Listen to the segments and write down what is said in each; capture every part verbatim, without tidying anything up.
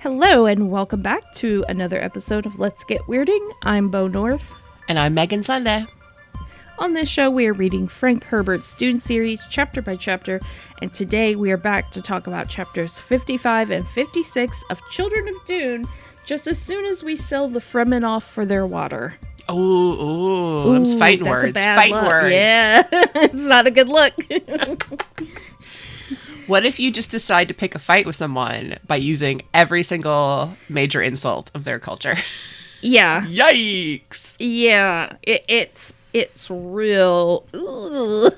Hello and welcome back to another episode of Let's Get Weirding. I'm Bo North. And I'm Megan Sunday. On this show, we are reading Frank Herbert's Dune series chapter by chapter, and today we are back to talk about chapters fifty-five and fifty-six of Children of Dune just as soon as we sell the Fremen off for their water. Oh, I'm fighting that's words. A bad fighting look. Words. Yeah, it's not a good look. What if you just decide to pick a fight with someone by using every single major insult of their culture? Yeah. Yikes. Yeah, it, it's it's real ooh,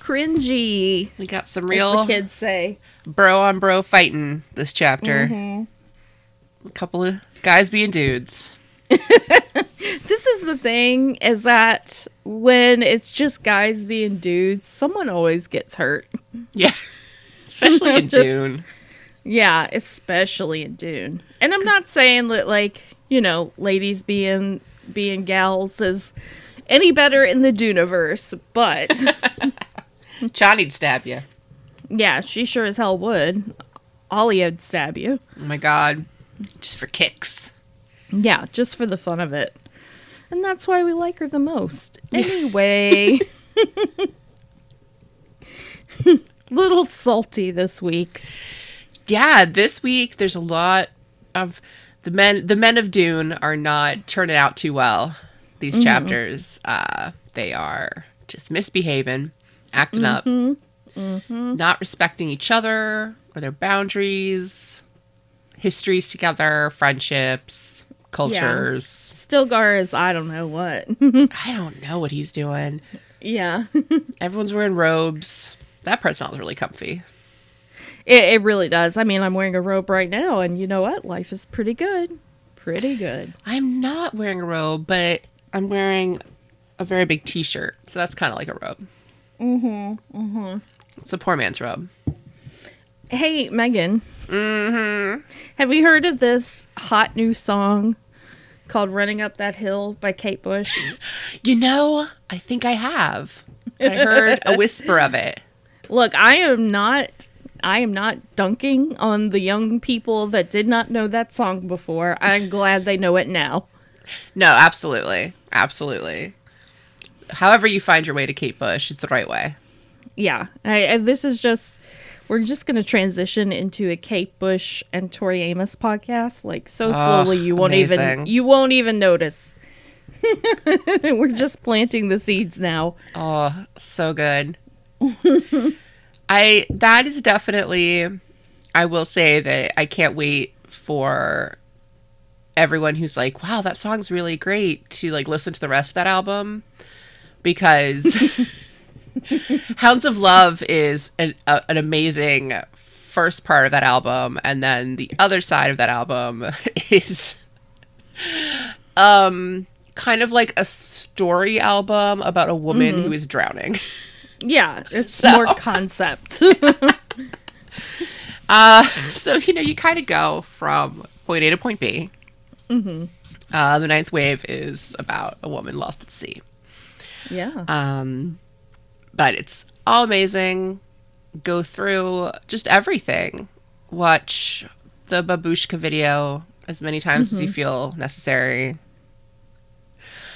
cringy. We got some real the kids say bro on bro fighting this chapter. Mm-hmm. A couple of guys being dudes. This is the thing, is that when it's just guys being dudes, someone always gets hurt. Yeah. Especially in just, Dune. Yeah, especially in Dune. And I'm not saying that, like, you know, ladies being being gals is any better in the Duneverse, but Chani'd stab you. Yeah, she sure as hell would. Ollie'd stab you. Oh my god. Just for kicks. Yeah, just for the fun of it. And that's why we like her the most. Anyway. Little salty this week. Yeah, this week there's a lot of the men the men of Dune are not turning out too well these mm-hmm. chapters. Uh, they are just misbehaving, acting mm-hmm. up, mm-hmm. not respecting each other or their boundaries, histories together, friendships. Cultures. Yeah, Stilgar is I don't know what. I don't know what he's doing. Yeah. Everyone's wearing robes. That part sounds really comfy. It, it really does. I mean, I'm wearing a robe right now, and you know what? Life is pretty good. Pretty good. I'm not wearing a robe, but I'm wearing a very big t-shirt, so that's kind of like a robe. Mm-hmm. Mm-hmm. It's a poor man's robe. Hey, Megan. Mm-hmm. Have you heard of this hot new song called Running Up That Hill by Kate Bush? You know, I think I have. I heard a whisper of it. Look, I am not I am not dunking on the young people that did not know that song before. I'm glad they know it now. No, absolutely. Absolutely. However you find your way to Kate Bush, it's the right way. Yeah. I, I, this is just We're just going to transition into a Kate Bush and Tori Amos podcast, like so slowly oh, you won't amazing. even you won't even notice. We're just planting the seeds now. Oh, so good. I that is definitely I will say that I can't wait for everyone who's like, "Wow, that song's really great," to like listen to the rest of that album, because Hounds of Love is an, a, an amazing first part of that album, and then the other side of that album is um, kind of like a story album about a woman mm-hmm. who is drowning. Yeah, it's so. more concept. uh, so, you know, you kind of go from point A to point B. Mm-hmm. Uh, the Ninth Wave is about a woman lost at sea. Yeah. Um... But it's all amazing. Go through just everything. Watch the Babushka video as many times mm-hmm. as you feel necessary.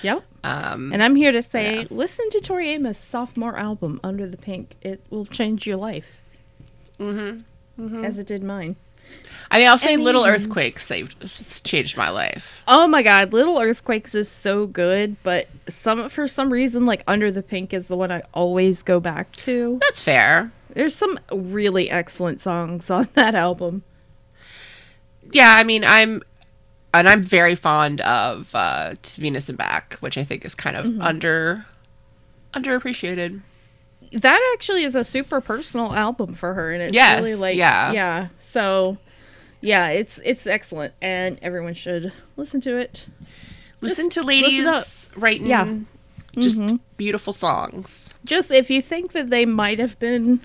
Yep. Um, and I'm here to say, yeah. listen to Tori Amos' sophomore album, Under the Pink. It will change your life. Mm-hmm. Mm-hmm. As it did mine. I mean, I'll say I mean, Little Earthquakes saved, changed my life. Oh my god, Little Earthquakes is so good, but some for some reason, like Under the Pink is the one I always go back to. That's fair. There's some really excellent songs on that album. Yeah, I mean, I'm, and I'm very fond of uh, To Venus and Back, which I think is kind of mm-hmm. under, underappreciated. That actually is a super personal album for her, and it's yes, really like, yeah, yeah. So, yeah, it's it's excellent, and everyone should listen to it. Listen just to ladies listen writing yeah. just mm-hmm. beautiful songs. Just if you think that they might have been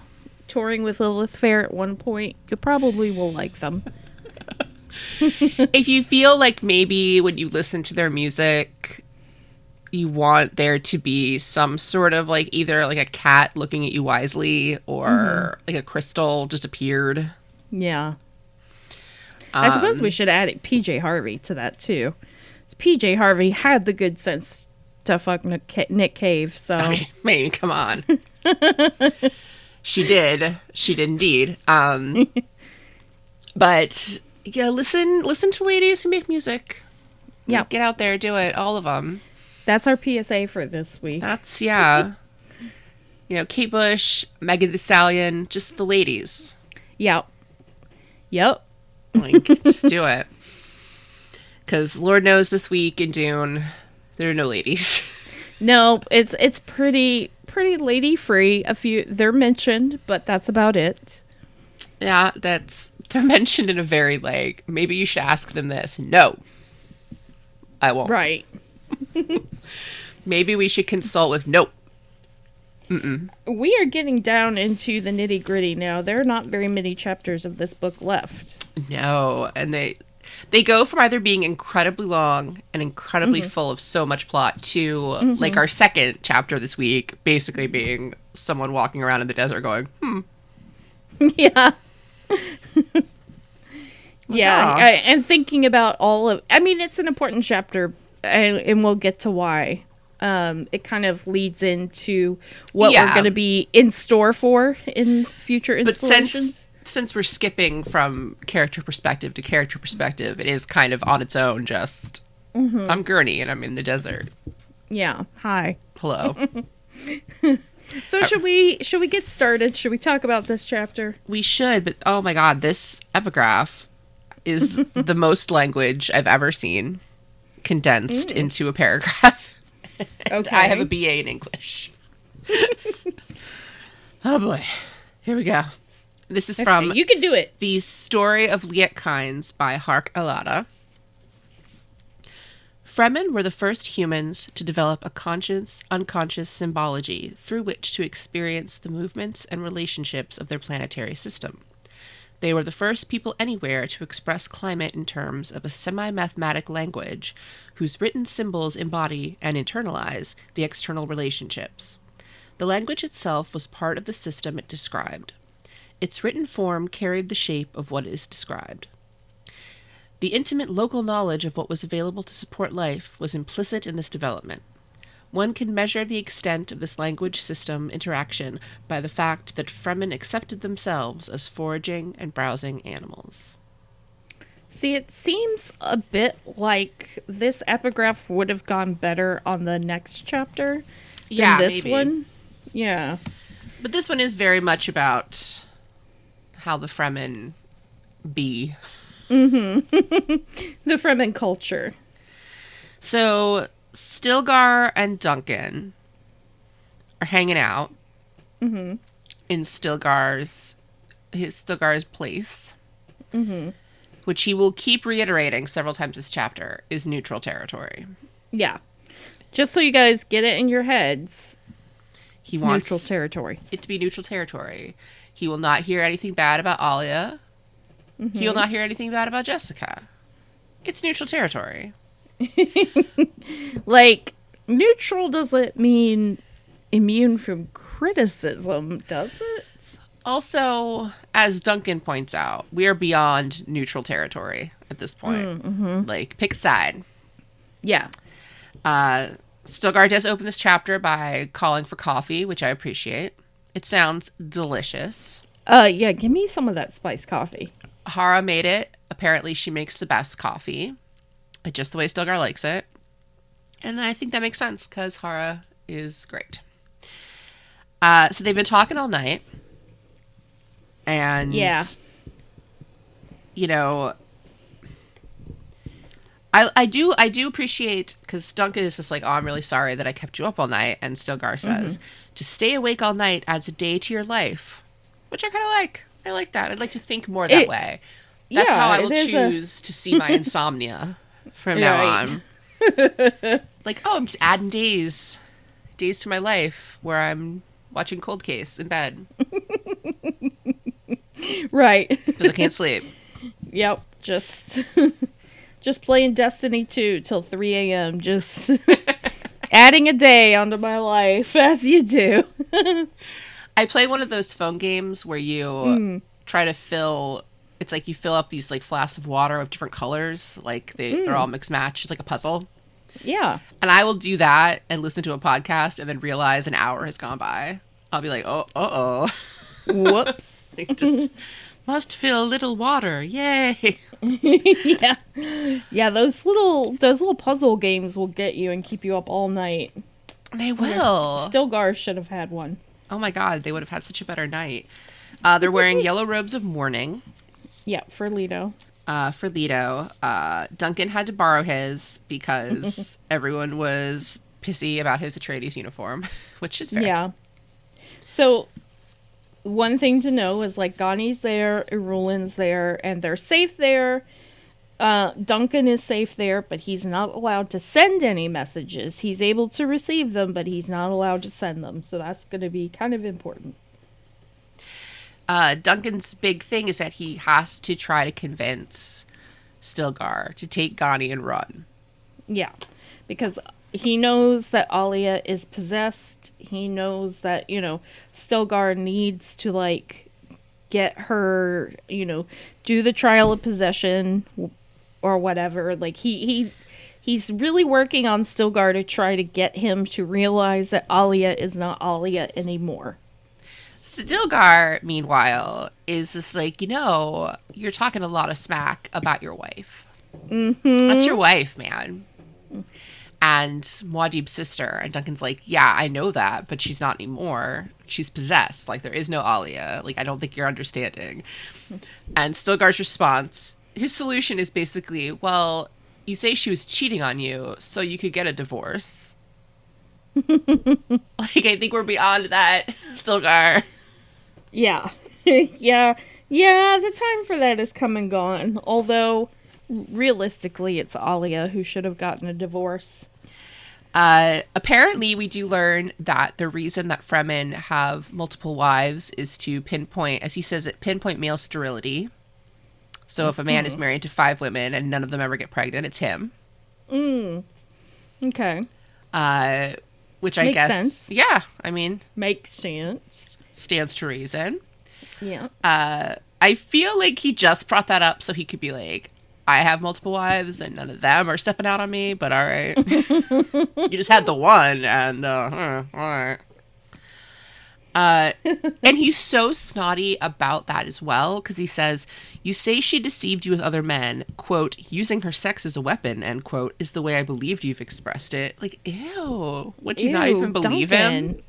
touring with Lilith Fair at one point, you probably will like them. If you feel like maybe when you listen to their music, you want there to be some sort of like either like a cat looking at you wisely or mm-hmm. like a crystal just appeared. Yeah. Um, I suppose we should add P J Harvey to that, too. P J Harvey had the good sense to fuck Nick Cave, so... I mean, come on. She did. She did indeed. Um, but, yeah, listen listen to ladies who make music. Yeah. Like, get out there, do it, all of them. That's our P S A for this week. That's, yeah. You know, Kate Bush, Megan Thee Stallion, just the ladies. Yep. Yep. Like, just do it. Because Lord knows this week in Dune, there are no ladies. No, it's it's pretty pretty lady free. A few they're mentioned, but that's about it. Yeah, that's they're mentioned in a very like maybe you should ask them this. No, I won't. Right. Maybe we should consult with nope. Mm-mm. We are getting down into the nitty gritty now. There are not very many chapters of this book left. No, and they. They go from either being incredibly long and incredibly mm-hmm. full of so much plot to, mm-hmm. like, our second chapter this week basically being someone walking around in the desert going, hmm. Yeah. Like, yeah. I, and thinking about all of... I mean, it's an important chapter, and, and we'll get to why. Um, it kind of leads into what yeah. we're going to be in store for in future installations. But since... Since we're skipping from character perspective to character perspective, it is kind of on its own, just, mm-hmm. I'm Gurney and I'm in the desert. Yeah. Hi. Hello. So uh, should we should we get started? Should we talk about this chapter? We should, but oh my god, this epigraph is the most language I've ever seen condensed mm. into a paragraph. Okay. I have a B A in English. Oh boy. Here we go. This is okay, from you can do it. The Story of Lietkind's by Hark Alada. Fremen were the first humans to develop a conscious, unconscious symbology through which to experience the movements and relationships of their planetary system. They were the first people anywhere to express climate in terms of a semi-mathematic language whose written symbols embody and internalize the external relationships. The language itself was part of the system it described. Its written form carried the shape of what is described. The intimate local knowledge of what was available to support life was implicit in this development. One can measure the extent of this language system interaction by the fact that Fremen accepted themselves as foraging and browsing animals. See, it seems a bit like this epigraph would have gone better on the next chapter than yeah, this maybe. one. Yeah. But this one is very much about... how the Fremen be. Mm-hmm. The Fremen culture. So, Stilgar and Duncan are hanging out mm-hmm. in Stilgar's, his Stilgar's place, mm-hmm. which he will keep reiterating several times this chapter, is neutral territory. Yeah. Just so you guys get it in your heads, he wants neutral territory. It to be neutral territory. He will not hear anything bad about Alia. Mm-hmm. He will not hear anything bad about Jessica. It's neutral territory. Like, neutral doesn't mean immune from criticism, does it? Also, as Duncan points out, we are beyond neutral territory at this point. Mm-hmm. Like, pick a side. Yeah. Uh, Stilgar does open this chapter by calling for coffee, which I appreciate. It sounds delicious. Uh, yeah, give me some of that spiced coffee. Hara made it. Apparently, she makes the best coffee, just the way Stilgar likes it. And I think that makes sense, because Hara is great. Uh, so they've been talking all night. And, yeah. you know, I I do, I do appreciate, because Duncan is just like, oh, I'm really sorry that I kept you up all night. And Stilgar says... Mm-hmm. To stay awake all night adds a day to your life, which I kind of like. I like that. I'd like to think more that it, way. That's yeah, how I will choose a... to see my insomnia from now on. Like, oh, I'm just adding days, days to my life where I'm watching Cold Case in bed. Right. Because I can't sleep. Yep. Just, just playing Destiny two till three a.m. Just... adding a day onto my life, as you do. I play one of those phone games where you mm. try to fill it's like you fill up these like flasks of water of different colors. Like they, mm. they're all mixed match. It's like a puzzle. Yeah. And I will do that and listen to a podcast and then realize an hour has gone by. I'll be like, oh, uh-oh. Whoops. Just must fill a little water. Yay. Yeah. Yeah, those little those little puzzle games will get you and keep you up all night. They will. Stilgar should have had one. Oh my God, they would have had such a better night. Uh, they're wearing yellow robes of mourning. Yeah, for Leto. Uh, for Leto. Uh, Duncan had to borrow his because everyone was pissy about his Atreides uniform, which is fair. Yeah. So one thing to know is like Ghani's there, Irulan's there, and they're safe there. Uh, Duncan is safe there, but he's not allowed to send any messages. He's able to receive them, but he's not allowed to send them. So that's going to be kind of important. Uh, Duncan's big thing is that he has to try to convince Stilgar to take Ghani and run. Yeah, because he knows that Alia is possessed. He knows that, you know, Stilgar needs to, like, get her, you know, do the trial of possession or whatever. Like, he, he he's really working on Stilgar to try to get him to realize that Alia is not Alia anymore. Stilgar, meanwhile, is just like, you know, you're talking a lot of smack about your wife. Mm-hmm. That's your wife, man. And Muad'Dib's sister. And Duncan's like, yeah, I know that, but she's not anymore. She's possessed. Like, there is no Alia. Like, I don't think you're understanding. And Stilgar's response, his solution is basically, well, you say she was cheating on you, so you could get a divorce. Like, I think we're beyond that, Stilgar. Yeah. yeah. Yeah, the time for that is come and gone. Although, realistically, it's Alia who should have gotten a divorce. Uh, apparently, we do learn that the reason that Fremen have multiple wives is to pinpoint, as he says it, pinpoint male sterility. So mm-hmm. if a man is married to five women and none of them ever get pregnant, it's him. Mm. Okay. Uh, which I Makes guess, sense. yeah, I mean. Makes sense. Stands to reason. Yeah. Uh, I feel like he just brought that up so he could be like, I have multiple wives and none of them are stepping out on me, but all right. You just had the one and, uh, all right. Uh, and he's so snotty about that as well, because he says, you say she deceived you with other men, quote, using her sex as a weapon, end quote, is the way I believed you've expressed it. Like, ew, would you ew, not even believe Duncan. him?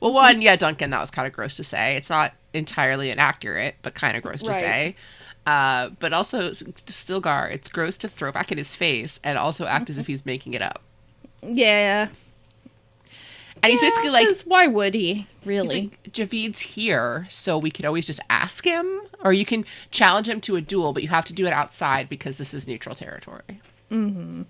Well, one, yeah, Duncan, that was kind of gross to say. It's not entirely inaccurate, but kind of gross right. to say. Uh, but also, Stilgar, it's gross to throw back in his face and also act as if he's making it up. Yeah. And he's yeah, basically like, why would he, really? He's like, Javid's here, so we could always just ask him, or you can challenge him to a duel, but you have to do it outside because this is neutral territory. Mm-hmm.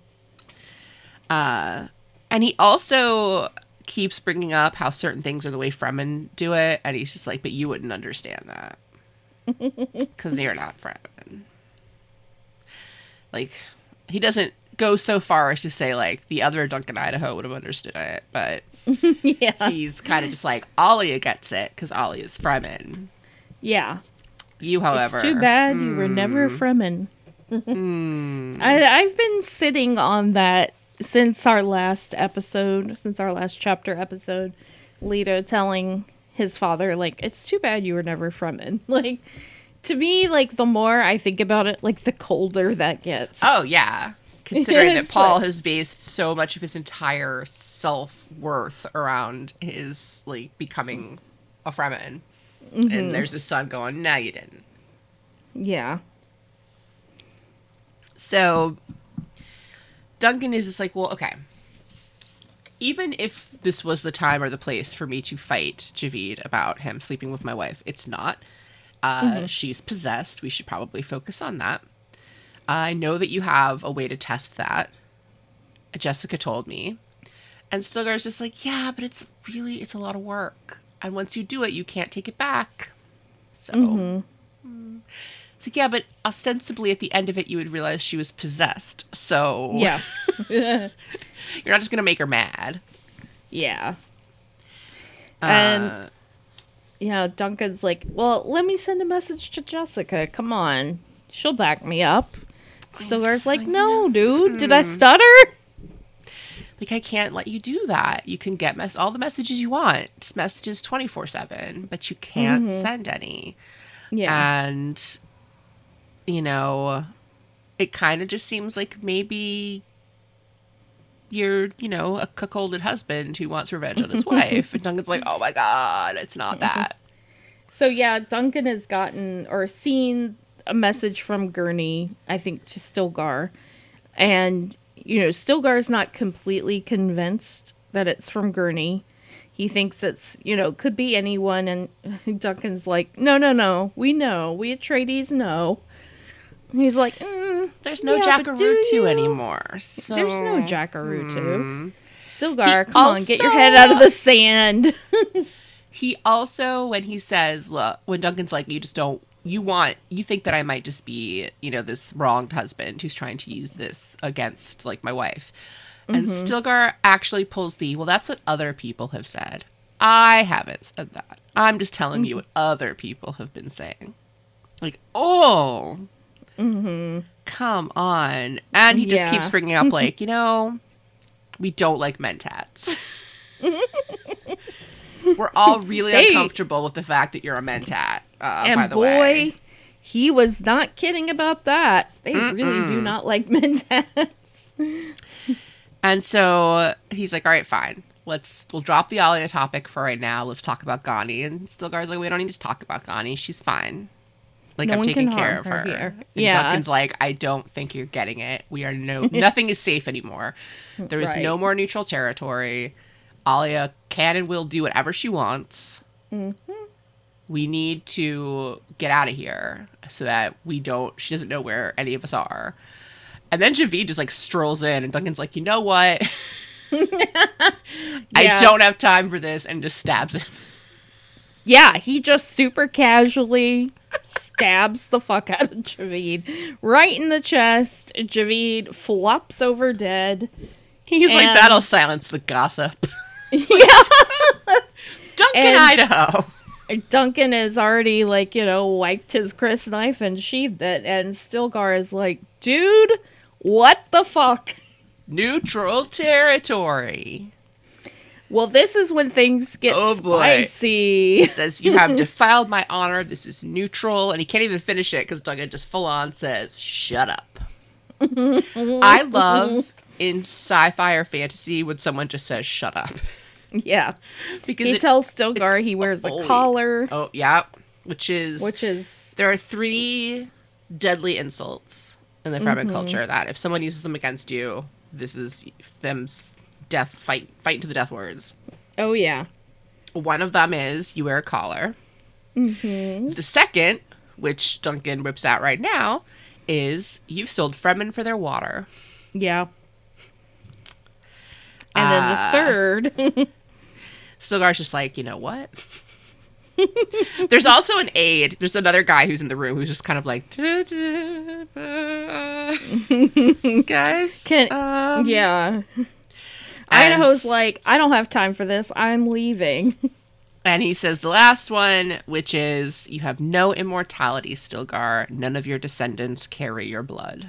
Uh, and he also keeps bringing up how certain things are the way Fremen do it, and he's just like, but you wouldn't understand that. Because you're not Fremen. Like, he doesn't go so far as to say, like, the other Duncan Idaho would have understood it, but... yeah. He's kind of just like, Alia gets it, because Alia is Fremen. Yeah. You, however. It's too bad mm. you were never Fremen. mm. I, I've been sitting on that since our last episode, since our last chapter episode, Leto telling his father, like, it's too bad you were never Fremen. Like, to me, like, the more I think about it, like, the colder that gets. Oh, yeah. Considering that Paul has based so much of his entire self-worth around his, like, becoming a Fremen. Mm-hmm. And there's this son going, no, you didn't. Yeah. So, Duncan is just like, well, okay. Even if this was the time or the place for me to fight Javid about him sleeping with my wife, it's not. Uh, mm-hmm. She's possessed. We should probably focus on that. I know that you have a way to test that. Jessica told me. And Stilgar's just like, yeah, but it's really, it's a lot of work. And once you do it, you can't take it back. So, mm-hmm. it's like, yeah, but ostensibly at the end of it, you would realize she was possessed. So, yeah. You're not just going to make her mad. Yeah. Uh, and yeah, Duncan's like, well, let me send a message to Jessica. Come on. She'll back me up. Stilgar's like, no, dude. Mm. Did I stutter? Like, I can't let you do that. You can get mes- all the messages you want. Just messages twenty-four seven, but you can't mm-hmm. send any. Yeah. And, you know, it kind of just seems like maybe you're, you know, a cuckolded husband who wants revenge on his wife. And Duncan's like, oh, my God, it's not that. So, yeah, Duncan has gotten or seen a message from Gurney, I think, to Stilgar. And, you know, Stilgar's not completely convinced that it's from Gurney. He thinks it's, you know, could be anyone. And Duncan's like, no, no, no. We know. We Atreides know. And he's like, mm, there's no yeah, Jacurutu anymore. So... There's no Jacurutu. Mm. Stilgar, he come also... on, get your head out of the sand. He also, when he says, look, when Duncan's like, you just don't, you want, you think that I might just be, you know, this wronged husband who's trying to use this against, like, my wife. And mm-hmm. Stilgar actually pulls the, well, that's what other people have said. I haven't said that. I'm just telling mm-hmm. you what other people have been saying. Like, oh, mm-hmm. come on. And he just yeah. keeps bringing up, like, you know, we don't like mentats. We're all really hey. uncomfortable with the fact that you're a mentat, uh, and by the boy, way. And boy, he was not kidding about that. They Mm-mm. really do not like mentats. And so he's like, all right, fine. Let's, we'll drop the Alia topic for right now. Let's talk about Ghani. And Stilgar's like, we don't need to talk about Ghani. She's fine. Like, no I'm taking care of her. her. And yeah. Duncan's like, I don't think you're getting it. We are no, nothing is safe anymore. There is right. no more neutral territory. Alia can and will do whatever she wants. Mm-hmm. We need to get out of here so that we don't, she doesn't know where any of us are. And then Javid just, like, strolls in, and Duncan's like, you know what? yeah. I don't have time for this, and just stabs him. Yeah, he just super casually stabs the fuck out of Javid. Right in the chest, Javid flops over dead. He's and... like, that'll silence the gossip. yeah. Duncan, and Idaho. Duncan has already, like, you know, wiped his Chris knife and sheathed it, and Stilgar is like, dude... What the fuck? Neutral territory. Well, this is when things get oh, spicy. Boy. He says, you have defiled my honor. This is neutral. And he can't even finish it because Duncan just full on says, shut up. I love in sci-fi or fantasy when someone just says, shut up. Yeah. Because he it, tells Stilgar he wears oh, the collar. Oh, yeah. Which is... Which is... There are three deadly insults in the Fremen mm-hmm. culture, that if someone uses them against you, this is them's death fight fight to the death words. Oh yeah. One of them is you wear a collar. Mm-hmm. The second, which Duncan whips out right now, is you've sold Fremen for their water. Yeah. And uh, then the third, Stilgar's just like, you know what? There's also an aide. There's another guy who's in the room who's just kind of like, duh, duh, uh, guys. Can, um, yeah. Idaho's like, I don't have time for this. I'm leaving. And he says the last one, which is, you have no immortality, Stilgar. None of your descendants carry your blood.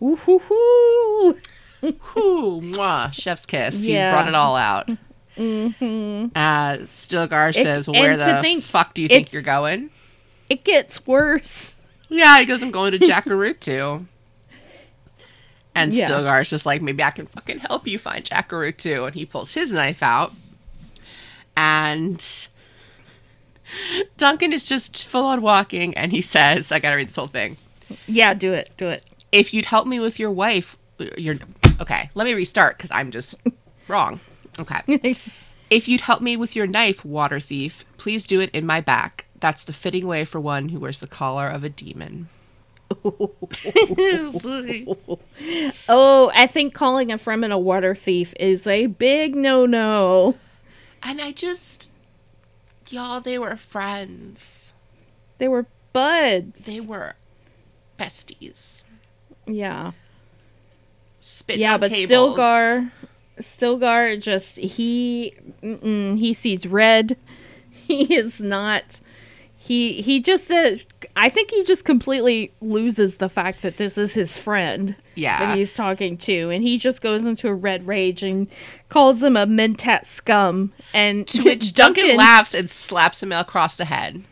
Woo-hoo-hoo. Hoo, mwah, chef's kiss. Yeah. He's brought it all out. Mm-hmm. Uh, Stilgar says, it, where the think, fuck do you think you're going? It gets worse. Yeah, he goes, I'm going to Jacurutu. And yeah. Stilgar's just like, maybe I can fucking help you find Jacurutu. And he pulls his knife out. And Duncan is just full on walking. And he says, I gotta read this whole thing. Yeah, do it. Do it. If you'd help me with your wife, you're... Okay, let me restart because I'm just wrong. Okay. If you'd help me with your knife, water thief, please do it in my back. That's the fitting way for one who wears the collar of a demon. Oh, I think calling a Fremen a water thief is a big no-no. And I just... Y'all, they were friends. They were buds. They were besties. Yeah. Spit yeah, on but tables. Stilgar... Stilgar just he mm-mm, he sees red. he is not. He he just. Uh, I think he just completely loses the fact that this is his friend. Yeah. That he's talking to, and he just goes into a red rage and calls him a Mentat scum. And to which Duncan, Duncan laughs and slaps him across the head.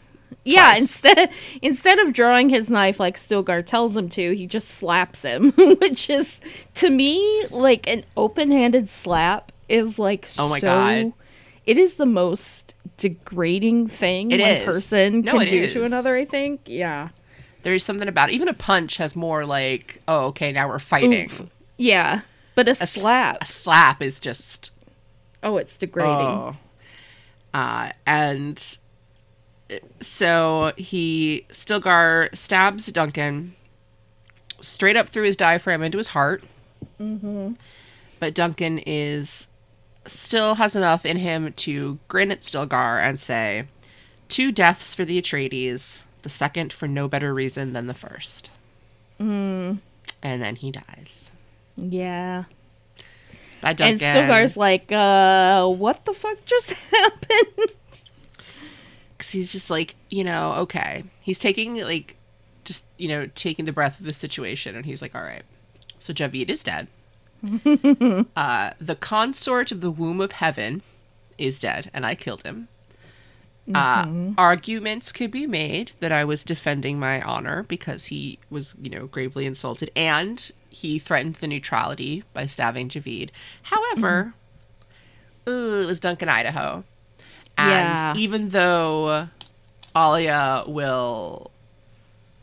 Yeah, twice. instead instead of drawing his knife like Stilgar tells him to, he just slaps him, which is, to me, like an open-handed slap is like oh my so, god, it is the most degrading thing it one is. person no, can do is. to another. I think, yeah, there is something about it. Even a punch has more like, oh, okay, now we're fighting. Oof. Yeah, but a, a slap, s- a slap is just oh, it's degrading. Oh. Uh, and. So he, Stilgar stabs Duncan straight up through his diaphragm into his heart. Mm-hmm. But Duncan is, still has enough in him to grin at Stilgar and say, two deaths for the Atreides, the second for no better reason than the first. Mm. And then he dies. Yeah. Bye, Duncan. And Stilgar's like, uh, what the fuck just happened? He's just like, you know, okay. He's taking, like, just, you know, taking the breath of the situation. And he's like, all right, so Javid is dead. uh, the consort of the womb of heaven is dead, and I killed him. Mm-hmm. Uh, arguments could be made that I was defending my honor because he was, you know, gravely insulted. And he threatened the neutrality by stabbing Javid. However, mm-hmm. uh, it was Duncan Idaho. And yeah. even though Alia will,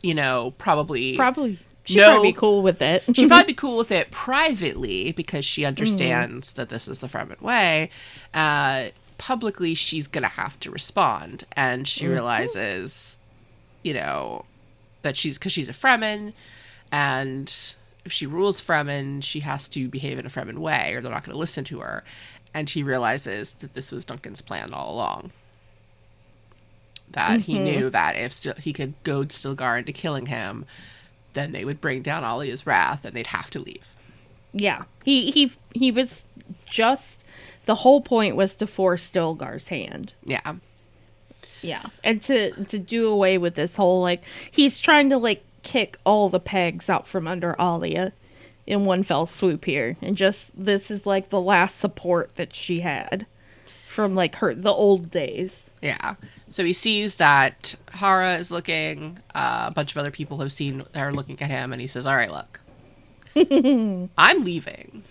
you know, probably... Probably. She'd know, probably be cool with it. She'd probably be cool with it privately because she understands mm. that this is the Fremen way. Uh, publicly, she's going to have to respond. And she mm-hmm. realizes, you know, that she's... Because she's a Fremen. And if she rules Fremen, she has to behave in a Fremen way or they're not going to listen to her. And he realizes that this was Duncan's plan all along. That mm-hmm. he knew that if still he could goad Stilgar into killing him, then they would bring down Alia's wrath and they'd have to leave. Yeah. He he he was just... The whole point was to force Stilgar's hand. Yeah. Yeah. And to, to do away with this whole, like... He's trying to, like, kick all the pegs out from under Alia in one fell swoop here, and just this is like the last support that she had from like her the old days. Yeah. So he sees that Hara is looking, uh, a bunch of other people have seen her looking at him, and he says, all right, look, I'm leaving.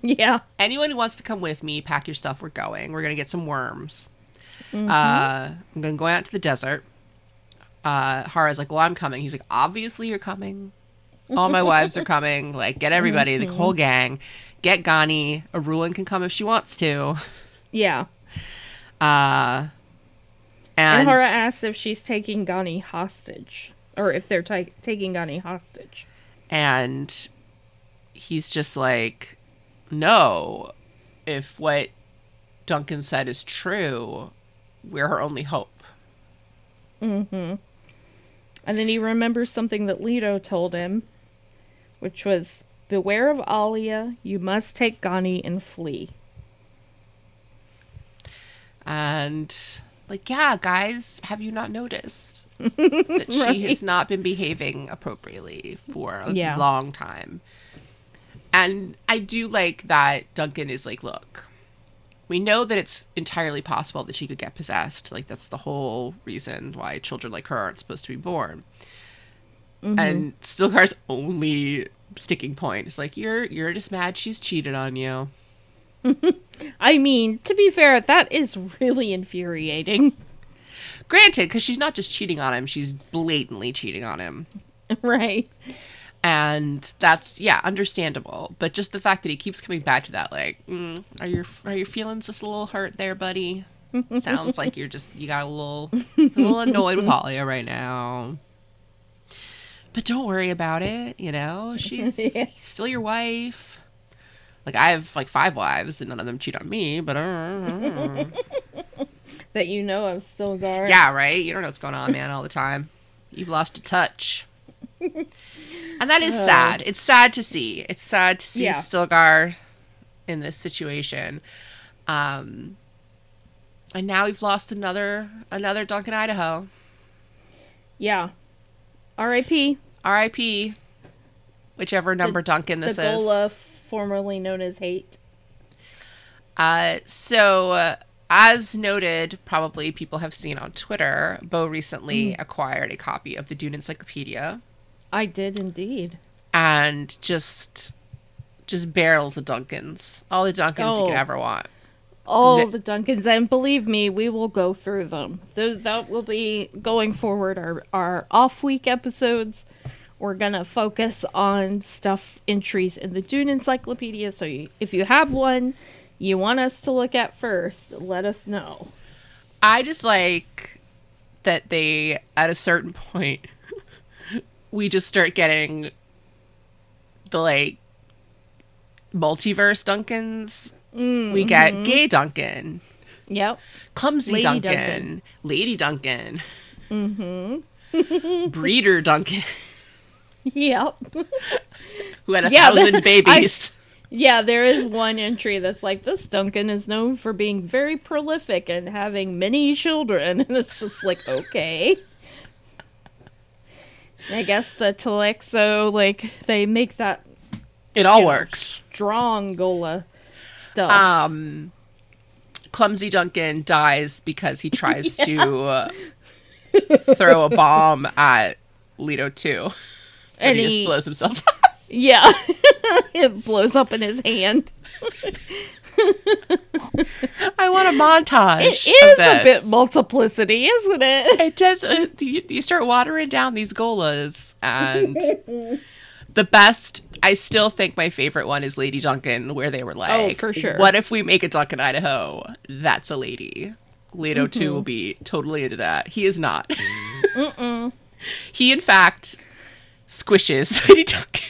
Yeah. Anyone who wants to come with me, pack your stuff, we're going. We're gonna get some worms. Mm-hmm. Uh, I'm gonna go out to the desert. Uh, Hara's like, well, I'm coming. He's like, obviously you're coming. All my wives are coming. Like, get everybody, the whole gang. Get Ghani. Arulin can come if she wants to. Yeah. Uh, and, and Hara asks if she's taking Ghani hostage. Or if they're t- taking Ghani hostage. And he's just like, no. If what Duncan said is true, we're her only hope. Mm-hmm. And then he remembers something that Leto told him, which was, beware of Alia, you must take Ghani and flee. And, like, yeah, guys, have you not noticed that she right. has not been behaving appropriately for a yeah. long time? And I do like that Duncan is like, look, we know that it's entirely possible that she could get possessed. Like, that's the whole reason why children like her aren't supposed to be born. Mm-hmm. And Stilgar's only sticking point is like, you're you're just mad she's cheated on you. I mean, to be fair, that is really infuriating. Granted, because she's not just cheating on him, she's blatantly cheating on him. Right. And that's, yeah, understandable. But just the fact that he keeps coming back to that, like, mm, are your are your feelings just a little hurt there, buddy? Sounds like you're just, you got a little, a little annoyed with Alia right now. But don't worry about it, you know? She's yeah. still your wife. Like, I have, like, five wives, and none of them cheat on me, but... Uh, that you know I'm still guarded. Yeah, right? You don't know what's going on, man, all the time. You've lost a touch. And that is uh, sad. It's sad to see. It's sad to see yeah. Stilgar in this situation. Um, And now we've lost another another Duncan Idaho. Yeah. R I P R I P Whichever number the, Duncan this the is. Gola, formerly known as Hate. Uh, so, uh, as noted, probably people have seen on Twitter, Bo recently mm. acquired a copy of the Dune Encyclopedia. I did indeed. And just just barrels of Duncans. All the Duncans oh. you could ever want. All no. the Duncans. And believe me, we will go through them. Th- that will be, going forward, our, our off-week episodes. We're going to focus on stuff, entries in the Dune Encyclopedia. So you, if you have one you want us to look at first, let us know. I just like that they, at a certain point, we just start getting the, like, multiverse Duncans. Mm-hmm. We get gay Duncan. Yep. Clumsy Lady Duncan. Duncan. Lady Duncan. Mm-hmm. Breeder Duncan. Yep. Who had a yeah, thousand that, babies. I, yeah, there is one entry that's like, this Duncan is known for being very prolific and having many children. And it's just like, okay. I guess the Telexo, like, they make that... It all works. Know, strong Gola stuff. Um, Clumsy Duncan dies because he tries yes. to uh, throw a bomb at Leto two. And he, he just blows himself up. Yeah. It blows up in his hand. I want a montage. It is a bit multiplicity, isn't it? It does. Uh, you, you start watering down these golas. And the best, I still think my favorite one is Lady Duncan, where they were like, oh, for sure. What if we make a Duncan Idaho? That's a lady. Leto mm-hmm. two will be totally into that. He is not. Mm-mm. He, in fact... squishes Lady Duncan.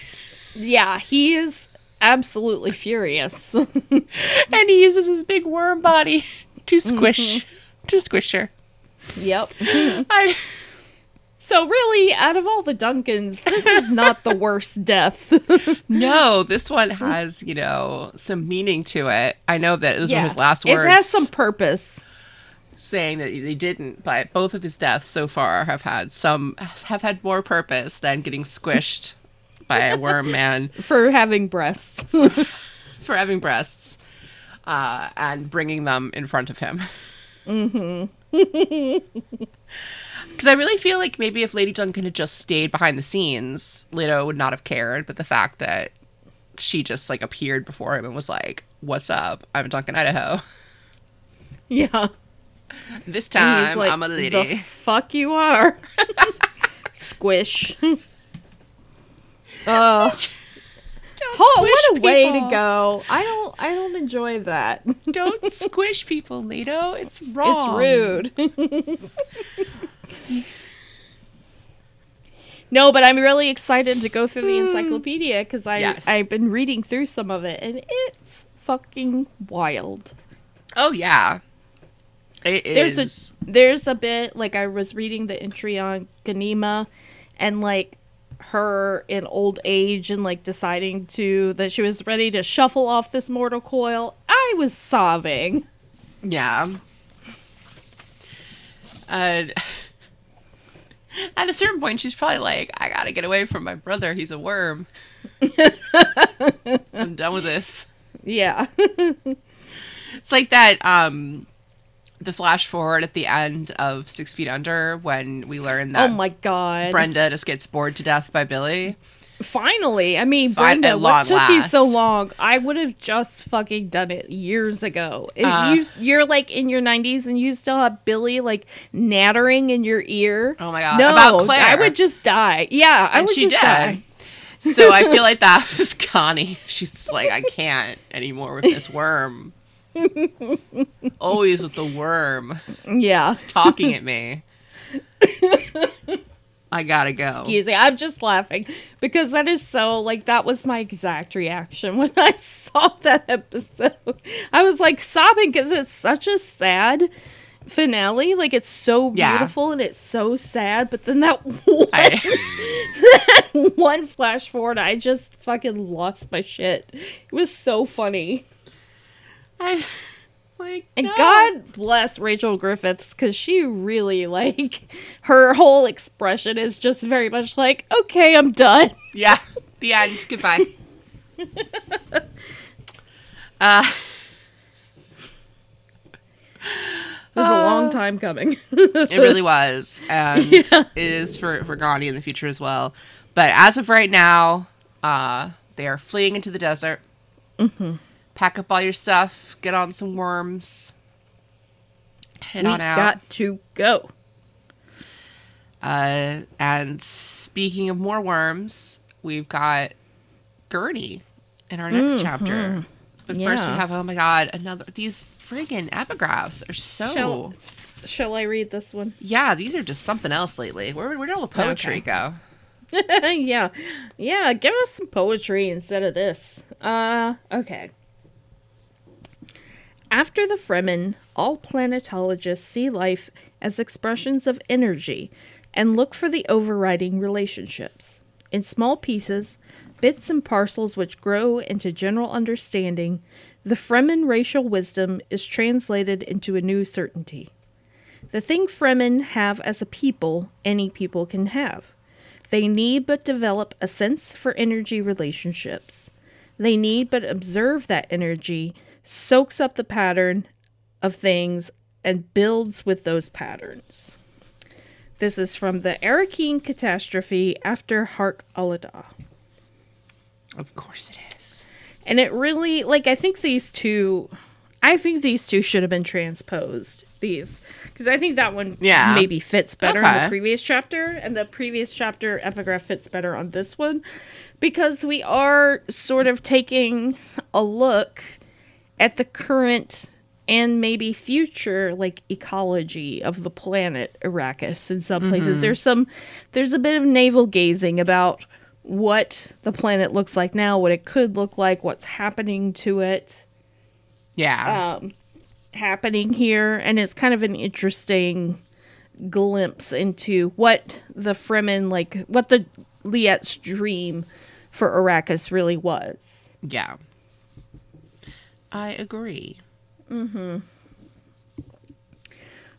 Yeah, he is absolutely furious. And he uses his big worm body to squish mm-hmm. to squish her. Yep. I... So really, out of all the Duncans, this is not the worst death. No, this one has, you know, some meaning to it. I know that it was yeah. one of his last words. It has some purpose. Saying that they didn't, but both of his deaths so far have had some have had more purpose than getting squished by a worm man for having breasts for having breasts uh and bringing them in front of him. Mm-hmm. Because I really feel like maybe if Lady Duncan had just stayed behind the scenes, Leto would not have cared, but the fact that she just, like, appeared before him and was like, what's up, I'm Duncan Idaho. Yeah. This time, like, I'm a lady. The fuck you are. Squish. uh, don't oh, squish what a people. Way to go. I don't I don't enjoy that. Don't squish people, Leto. It's wrong. It's rude. No, but I'm really excited to go through the encyclopedia because I yes. I've been reading through some of it, and it's fucking wild. Oh, yeah. It there's is. a there's a bit, like, I was reading the entry on Ghanima and, like, her in old age and, like, deciding to that she was ready to shuffle off this mortal coil. I was sobbing. Yeah. Uh, at a certain point, she's probably like, I gotta get away from my brother. He's a worm. I'm done with this. Yeah. It's like that, um... the flash forward at the end of Six Feet Under when we learn that oh my God. Brenda just gets bored to death by Billy. Finally. I mean, Fine, Brenda, what took last. you so long? I would have just fucking done it years ago. If uh, you, you're like in your nineties and you still have Billy like nattering in your ear. Oh my God. No, about Claire. I would just die. Yeah, I and would she just did. die. So I feel like that was Connie. She's like, I can't anymore with this worm. Always with the worm. Yeah. He's talking at me. I gotta go. Excuse me. I'm just laughing because that is so, like, that was my exact reaction when I saw that episode. I was like sobbing because it's such a sad finale. Like, it's so beautiful yeah. and it's so sad. But then that one, I... that one flash forward, I just fucking lost my shit. It was so funny. I, Like, and no. God bless Rachel Griffiths, because she really, like, her whole expression is just very much like, okay, I'm done. Yeah, the end. Goodbye. uh, It was uh, a long time coming. It really was. And yeah. It is for, for Ghani in the future as well. But as of right now, uh, they are fleeing into the desert. Mm-hmm. Pack up all your stuff. Get on some worms. Head we on out. Got to go. Uh, and speaking of more worms, we've got Gurney in our next mm-hmm. chapter. But yeah. First we have, oh my god, another... These friggin' epigraphs are so... Shall, shall I read this one? Yeah, these are just something else lately. Where, where'd all the poetry okay. go? yeah. Yeah, give us some poetry instead of this. Uh, okay. After the Fremen, all planetologists see life as expressions of energy and look for the overriding relationships. In small pieces, bits and parcels which grow into general understanding, the Fremen racial wisdom is translated into a new certainty. The thing Fremen have as a people, any people can have. They need but develop a sense for energy relationships. They need but observe that energy, soaks up the pattern of things, and builds with those patterns. This is from the Arakeen catastrophe after Hark Aladah. Of course it is. And it really, like, I think these two, I think these two should have been transposed. These, because I think that one yeah. maybe fits better okay. in the previous chapter, and the previous chapter epigraph fits better on this one, because we are sort of taking a look at the current and maybe future, like, ecology of the planet Arrakis in some mm-hmm. places. There's some, there's a bit of navel gazing about what the planet looks like now, what it could look like, what's happening to it. Yeah. Um, happening here. And it's kind of an interesting glimpse into what the Fremen, like, what the Liet's dream for Arrakis really was. Yeah. I agree. Mm-hmm.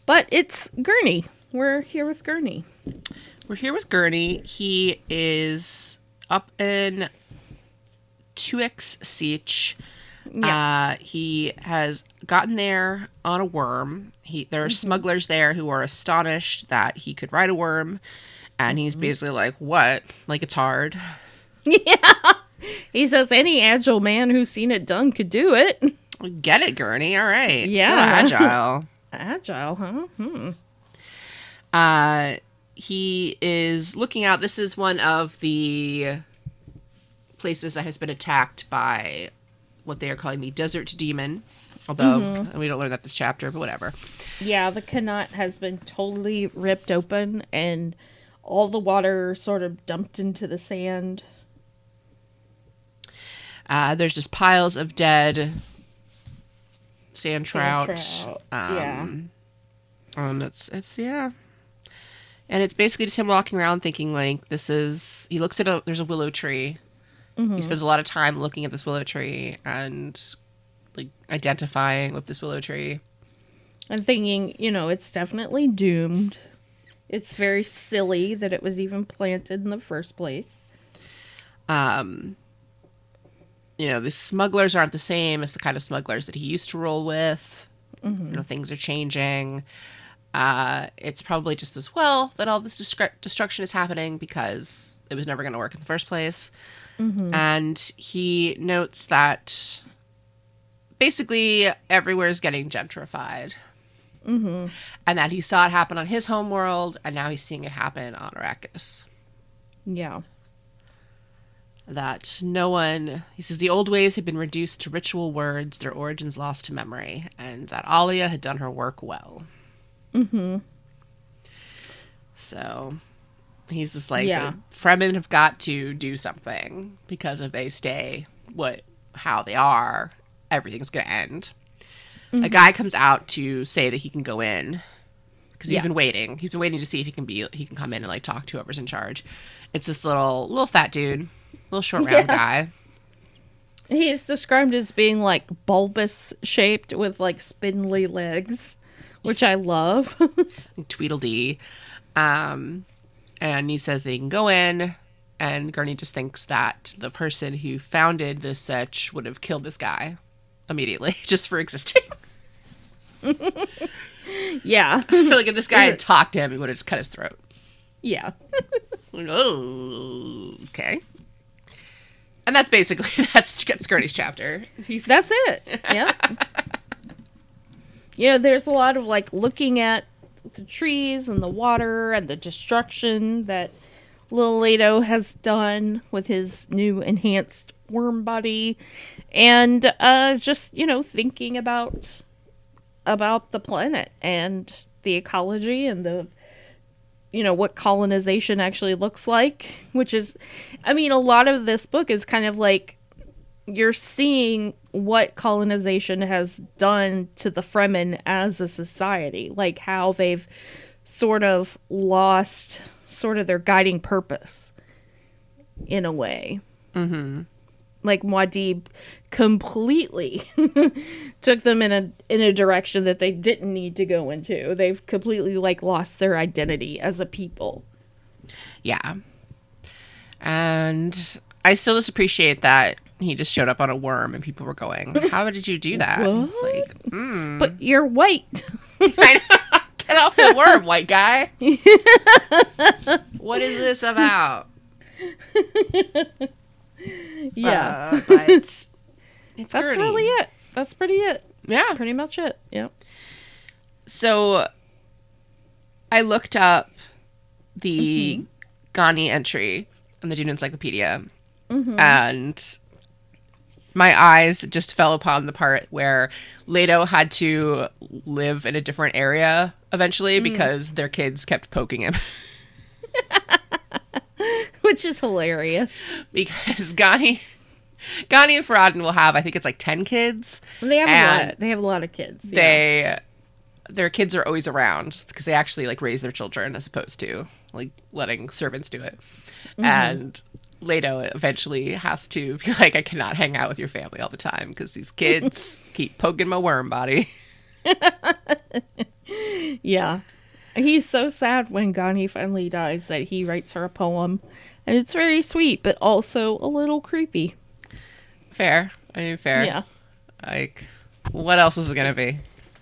But it's Gurney. We're here with Gurney. We're here with Gurney. He is up in Tuix Siege. Yeah. Uh, he has gotten there on a worm. He There are mm-hmm. smugglers there who are astonished that he could ride a worm. And he's mm-hmm. basically like, what? Like, it's hard. Yeah. He says, any agile man who's seen it done could do it. Get it, Gurney. All right. Yeah. Still agile. Agile, huh? Hmm. Uh... He is looking out. This is one of the places that has been attacked by what they are calling the Desert Demon. Although, mm-hmm. we don't learn that this chapter, but whatever. Yeah, the Kanat has been totally ripped open and all the water sort of dumped into the sand. Uh, there's just piles of dead sand trout. Sand trout. Um, yeah. And it's, it's, yeah. And it's basically just him walking around thinking, like, this is... He looks at a... There's a willow tree. Mm-hmm. He spends a lot of time looking at this willow tree and, like, identifying with this willow tree. And thinking, you know, it's definitely doomed. It's very silly that it was even planted in the first place. Um, you know, the smugglers aren't the same as the kind of smugglers that he used to roll with. Mm-hmm. You know, things are changing. Uh, it's probably just as well that all this destru- destruction is happening because it was never going to work in the first place. Mm-hmm. And he notes that basically everywhere is getting gentrified. Mm-hmm. And that he saw it happen on his home world, and now he's seeing it happen on Arrakis. Yeah. That no one... He says the old ways had been reduced to ritual words, their origins lost to memory, and that Alia had done her work well. Mm-hmm. So he's just like, yeah. the Fremen have got to do something, because if they stay what how they are, everything's going to end. Mm-hmm. A guy comes out to say that he can go in because he's yeah. been waiting. He's been waiting to see if he can be he can come in and, like, talk to whoever's in charge. It's this little little fat dude, little short round yeah. guy. He is described as being like bulbous shaped with like spindly legs, which I love. Tweedledee. Um, and he says they can go in, and Gurney just thinks that the person who founded this sect would have killed this guy immediately just for existing. Yeah. Like if this guy had talked to him, he would have just cut his throat. Yeah. Oh, okay. And that's basically, that's Gurney's chapter. He's- that's it. Yeah. You know, there's a lot of, like, looking at the trees and the water and the destruction that Little Leto has done with his new enhanced worm body. And uh, just, you know, thinking about about the planet and the ecology and the, you know, what colonization actually looks like, which is, I mean, a lot of this book is kind of like you're seeing what colonization has done to the Fremen as a society, like how they've sort of lost sort of their guiding purpose in a way. Mm-hmm. Like Muad'Dib completely took them in a in a direction that they didn't need to go into. They've completely like lost their identity as a people. Yeah. And I still just appreciate that he just showed up on a worm and people were going, how did you do that? It's like, mm. But you're white. I know. Get off the worm, white guy. What is this about? Yeah, uh, but it's that's Gurney. Really it. That's pretty it. Yeah, pretty much it. Yep. So I looked up the mm-hmm. Ghani entry in the Dune Encyclopedia, mm-hmm. and my eyes just fell upon the part where Leto had to live in a different area eventually mm. because their kids kept poking him. Which is hilarious. Because Ghani, Ghani and Faradin will have, I think it's like ten kids. They have and a lot. They have a lot of kids. They, yeah. Their kids are always around because they actually like raise their children as opposed to like letting servants do it. Mm-hmm. And Leto eventually has to be like, I cannot hang out with your family all the time because these kids keep poking my worm body. Yeah. He's so sad when Ghani finally dies that he writes her a poem. And it's very sweet, but also a little creepy. Fair. I mean, fair. Yeah. Like, what else is it going to be?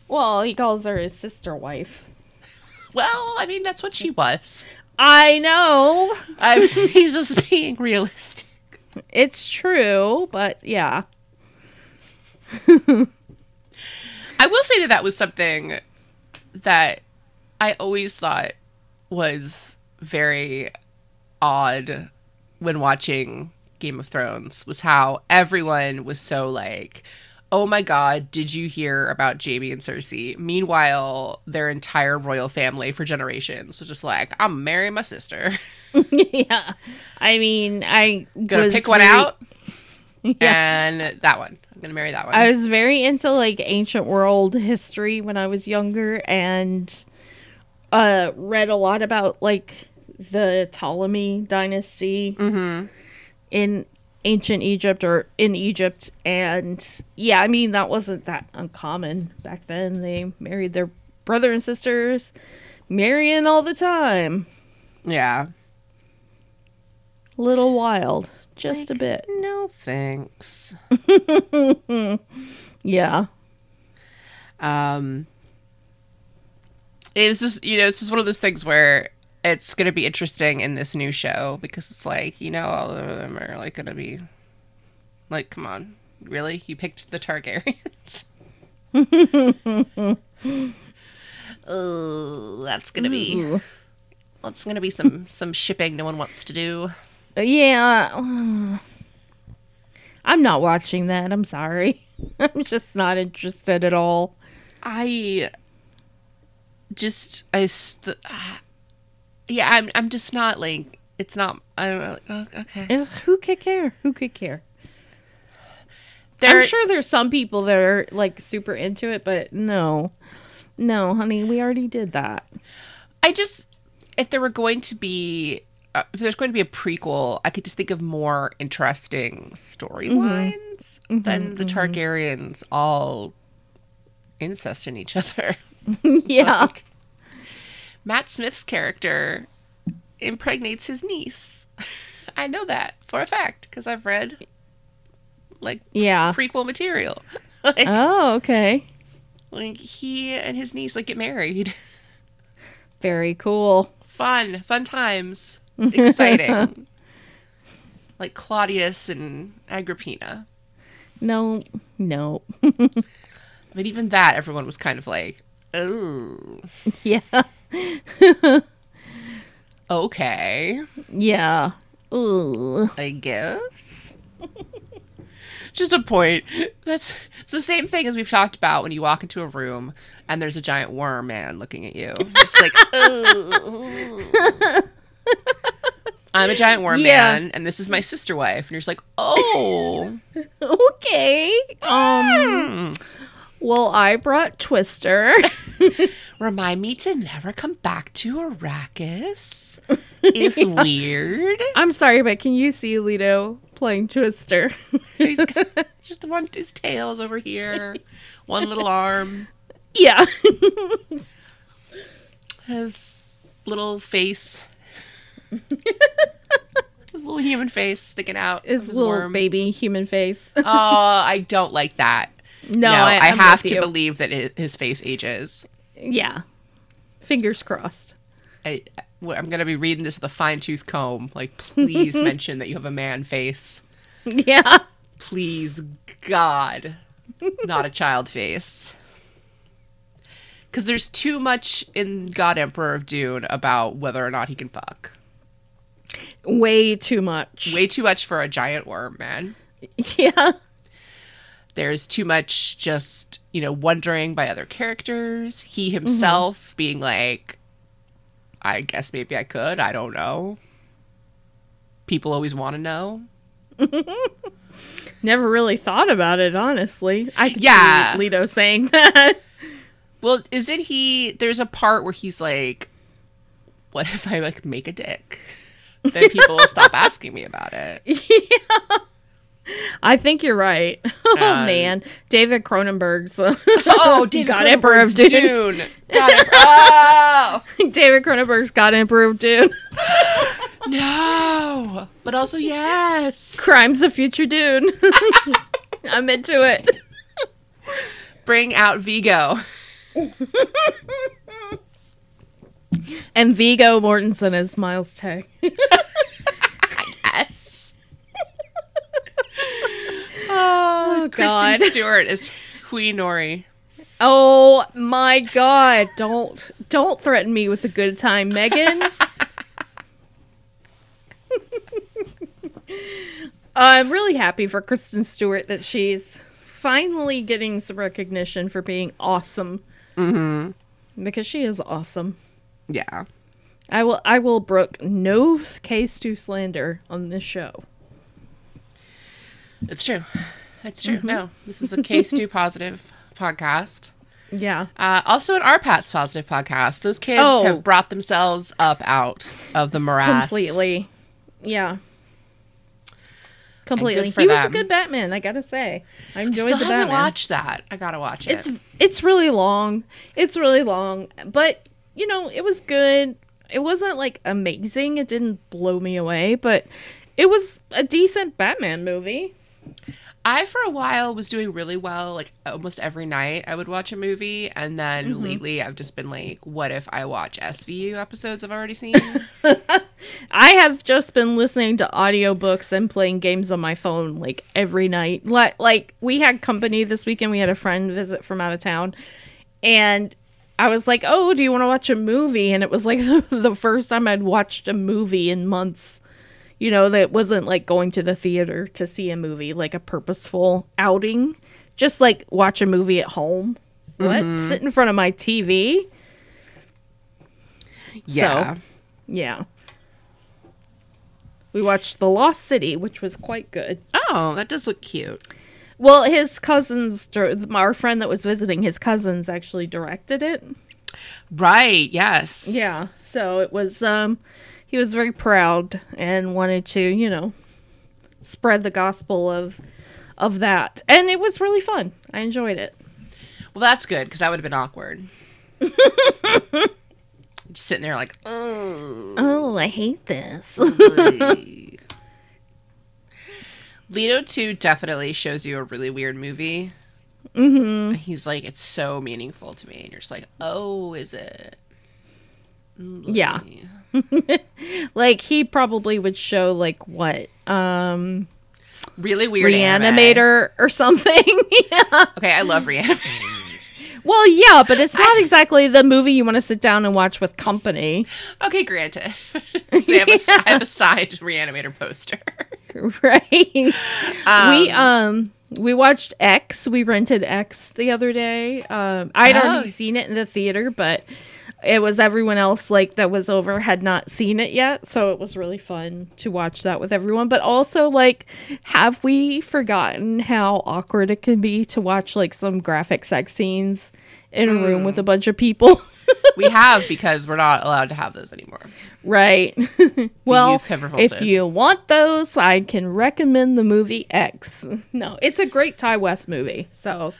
Well, he calls her his sister wife. Well, I mean, that's what she was. I know. I mean, he's just being realistic. It's true, but yeah. I will say that that was something that I always thought was very odd when watching Game of Thrones was how everyone was so like, oh my God, did you hear about Jaime and Cersei? Meanwhile, their entire royal family for generations was just like, I'm marrying my sister. Yeah. I mean, I gonna pick one very... out yeah. and that one. I'm going to marry that one. I was very into like ancient world history when I was younger and Uh, read a lot about like the Ptolemy dynasty mm-hmm. in ancient Egypt or in Egypt, and yeah, I mean that wasn't that uncommon back then. They married their brother and sisters, marrying all the time. Yeah, little wild, just like, a bit. No thanks. Yeah. Um. It's just, you know, it's just one of those things where it's going to be interesting in this new show because it's like, you know, all of them are like going to be like, come on, really? You picked the Targaryens? Oh, that's going to be, that's going to be some, some shipping no one wants to do. Yeah. I'm not watching that. I'm sorry. I'm just not interested at all. I... Just I, st- yeah. I'm. I'm just not like. It's not. I'm like, oh, okay. It's, who could care? Who could care? There, I'm sure there's some people that are like super into it, but no, no, honey, we already did that. I just, if there were going to be uh, if there's going to be a prequel, I could just think of more interesting storylines mm-hmm. than mm-hmm. the Targaryens all incesting each other. Yeah. Like, Matt Smith's character impregnates his niece. I know that for a fact because I've read like yeah. prequel material. Like, oh, okay. Like he and his niece like get married. Very cool. Fun. Fun times. Exciting. Like Claudius and Agrippina. No. No. But even that, everyone was kind of like, oh. Yeah. Okay. Yeah. Ooh. I guess. Just a point. That's it's the same thing as we've talked about when you walk into a room and there's a giant worm man looking at you. It's like, oh. I'm a giant worm yeah. man, and this is my sister wife. And you're just like, oh. Okay. Um. Well, I brought Twister. Remind me to never come back to Arrakis. It's yeah. weird. I'm sorry, but can you see Leto playing Twister? He's got just the one, his tail's over here, one little arm. Yeah. His little face. His little human face sticking out. His, his little worm. Baby human face. Oh, I don't like that. No, no I, I have to you. believe that it, his face ages. Yeah. Fingers crossed. I, I'm going to be reading this with a fine-tooth comb. Like, please mention that you have a man face. Yeah. Please, God, not a child face. Because there's too much in God Emperor of Dune about whether or not he can fuck. Way too much. Way too much for a giant worm, man. Yeah. There's too much just, you know, wondering by other characters. He himself mm-hmm. being like, I guess maybe I could. I don't know. People always want to know. Never really thought about it, honestly. I could yeah. see Leto saying that. Well, isn't he... There's a part where he's like, what if I, like, make a dick? Then people will stop asking me about it. Yeah. I think you're right. Oh, um, man. David Cronenberg's... Uh, oh, David God Cronenberg's Emperor of Dune. Dune. God Emperor. Oh! David Cronenberg's God Emperor of Dune. No. But also, yes. Crimes of Future Dune. I'm into it. Bring out Vigo. And Vigo Mortensen is Miles Teg. Oh, God. Kristen Stewart is Hui Nori. Oh, my God. Don't don't threaten me with a good time, Megan. I'm really happy for Kristen Stewart that she's finally getting some recognition for being awesome. Mm-hmm. Because she is awesome. Yeah. I will, I will brook no case to slander on this show. It's true. It's true. Mm-hmm. No, this is a K S two positive podcast. Yeah. Uh, also an R P A T S positive podcast. Those kids oh. have brought themselves up out of the morass. Completely. Yeah. Completely. He them. was a good Batman, I gotta say. I enjoyed I the Batman. I haven't watched that. I gotta watch it. It's It's really long. It's really long. But, you know, it was good. It wasn't, like, amazing. It didn't blow me away, but... It was a decent Batman movie. I, for a while, was doing really well. Like, almost every night I would watch a movie. And then mm-hmm. lately I've just been like, what if I watch S V U episodes I've already seen? I have just been listening to audiobooks and playing games on my phone, like, every night. Like, we had company this weekend. We had a friend visit from out of town. And I was like, oh, do you want to watch a movie? And it was, like, the first time I'd watched a movie in months. You know, that wasn't like going to the theater to see a movie, like a purposeful outing. Just like watch a movie at home. What? Mm-hmm. Sit in front of my T V? Yeah. So, yeah. We watched The Lost City, which was quite good. Oh, that does look cute. Well, his cousins, our friend that was visiting, his cousins actually directed it. Right, yes. Yeah, so it was... um. he was very proud and wanted to, you know, spread the gospel of of that. And it was really fun. I enjoyed it. Well, that's good, because that would have been awkward. Just sitting there like, oh. Oh, I hate this. Leto two definitely shows you a really weird movie. Mm-hmm. He's like, it's so meaningful to me. And you're just like, oh, is it? Yeah. Like, he probably would show, like, what? Um, really weird Reanimator anime. Or something. Yeah. Okay, I love Reanimator. Well, yeah, but it's not exactly the movie you want to sit down and watch with company. Okay, granted. They have a, yeah. I have a side Reanimator poster. Right. Um, we um we watched X. We rented X the other day. Um, I'd oh. already seen it in the theater, but it was everyone else like that was over had not seen it yet. So it was really fun to watch that with everyone. But also, like, have we forgotten how awkward it can be to watch like some graphic sex scenes in mm. a room with a bunch of people? We have, because we're not allowed to have those anymore. Right. Well, if you want those, I can recommend the movie X. No, it's a great Ty West movie. So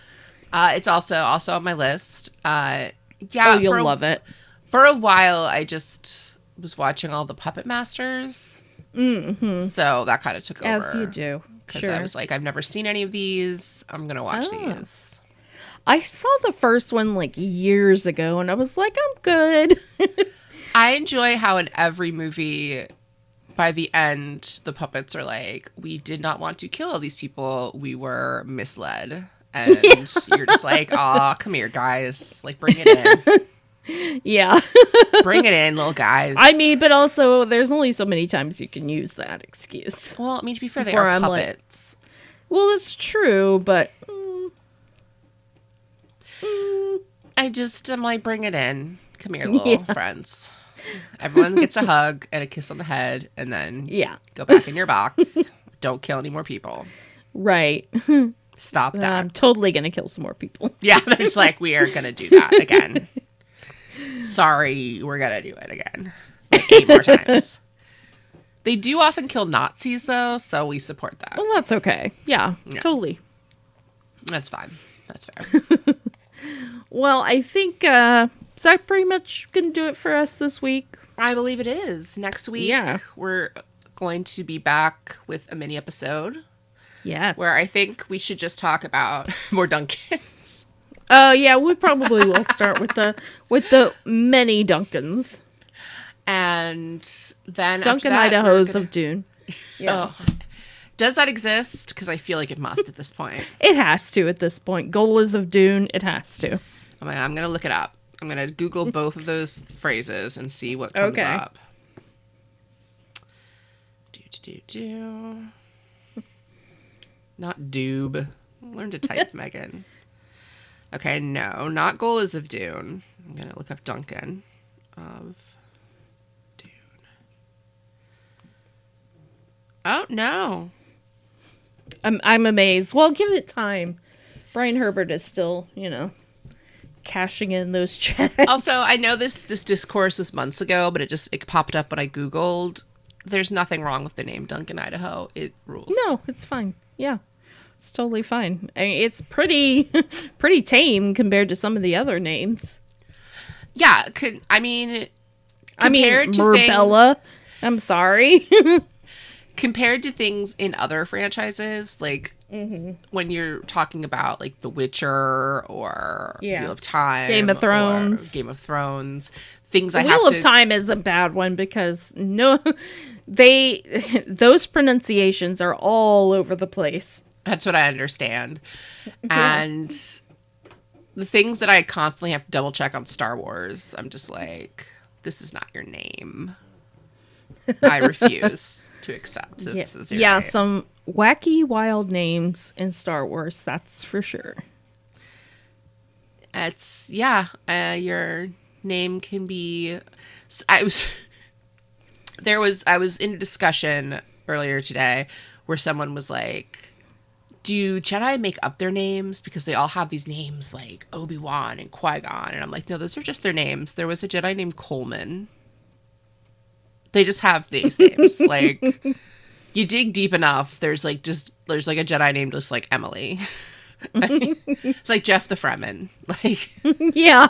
uh, it's also also on my list. Uh, yeah, oh, you'll a, love it. For a while, I just was watching all the Puppet Masters. Mm-hmm. So that kind of took over. As you do. Because sure. I was like, I've never seen any of these. I'm going to watch oh. these. I saw the first one like years ago and I was like, I'm good. I enjoy how in every movie, by the end, the puppets are like, we did not want to kill all these people. We were misled. And yeah. You're just like, aw, come here, guys. Like, bring it in. Yeah. Bring it in, little guys. I mean, but also there's only so many times you can use that excuse. Well, I mean, to be fair, Before they are I'm puppets. Like, well, it's true, but... I just am like, bring it in. Come here, little yeah. friends. Everyone gets a hug and a kiss on the head, and then yeah. go back in your box. Don't kill any more people. Right. Stop that. I'm totally going to kill some more people. Yeah, they're just like, we are going to do that again. Sorry, we're going to do it again. Like eight more times. They do often kill Nazis, though, so we support that. Well, that's okay. Yeah, yeah. Totally. That's fine. That's fair. Well, I think uh, is that pretty much going to do it for us this week? I believe it is. Next week, yeah. we're going to be back with a mini episode. Yes. Where I think we should just talk about more Duncans. Oh, uh, yeah. We probably will start with the with the many Duncans. And then Duncan after that, Idaho's gonna... of Dune. Yeah. Oh. Does that exist? Because I feel like it must at this point. It has to at this point. Golas of Dune, it has to. Oh my God, I'm going to look it up. I'm going to Google both of those phrases and see what comes okay. up. Do, do, do, do. Not doob. Learn to type, Megan. Okay, no, not Golas of Dune. I'm going to look up Duncan of... Dune. Oh, no. I'm I'm amazed. Well, give it time. Brian Herbert is still, you know, cashing in those checks. Also, I know this this discourse was months ago, but it just it popped up when I Googled. There's nothing wrong with the name Duncan Idaho. It rules. No, it's fine. Yeah, it's totally fine. I mean, it's pretty pretty tame compared to some of the other names. Yeah, could I mean compared I mean, to Mirabella. Thing- I'm sorry. Compared to things in other franchises, like mm-hmm. when you're talking about like The Witcher or yeah. Wheel of Time, Game of Thrones, Game of Thrones, things the I Wheel have to. Wheel of Time is a bad one because no, they those pronunciations are all over the place. That's what I understand, and the things that I constantly have to double check on Star Wars, I'm just like, this is not your name. I refuse. To accept yeah, this is yeah some wacky wild names in Star Wars, that's for sure. It's yeah uh, your name can be I was there was I was in a discussion earlier today where someone was like, do Jedi make up their names? Because they all have these names like Obi-Wan and Qui-Gon, and I'm like, no, those are just their names. There was a Jedi named Coleman. They just have these names. Like, you dig deep enough, there's like just there's like a Jedi named just like Emily. I mean, it's like Jeff the Fremen. Like, yeah.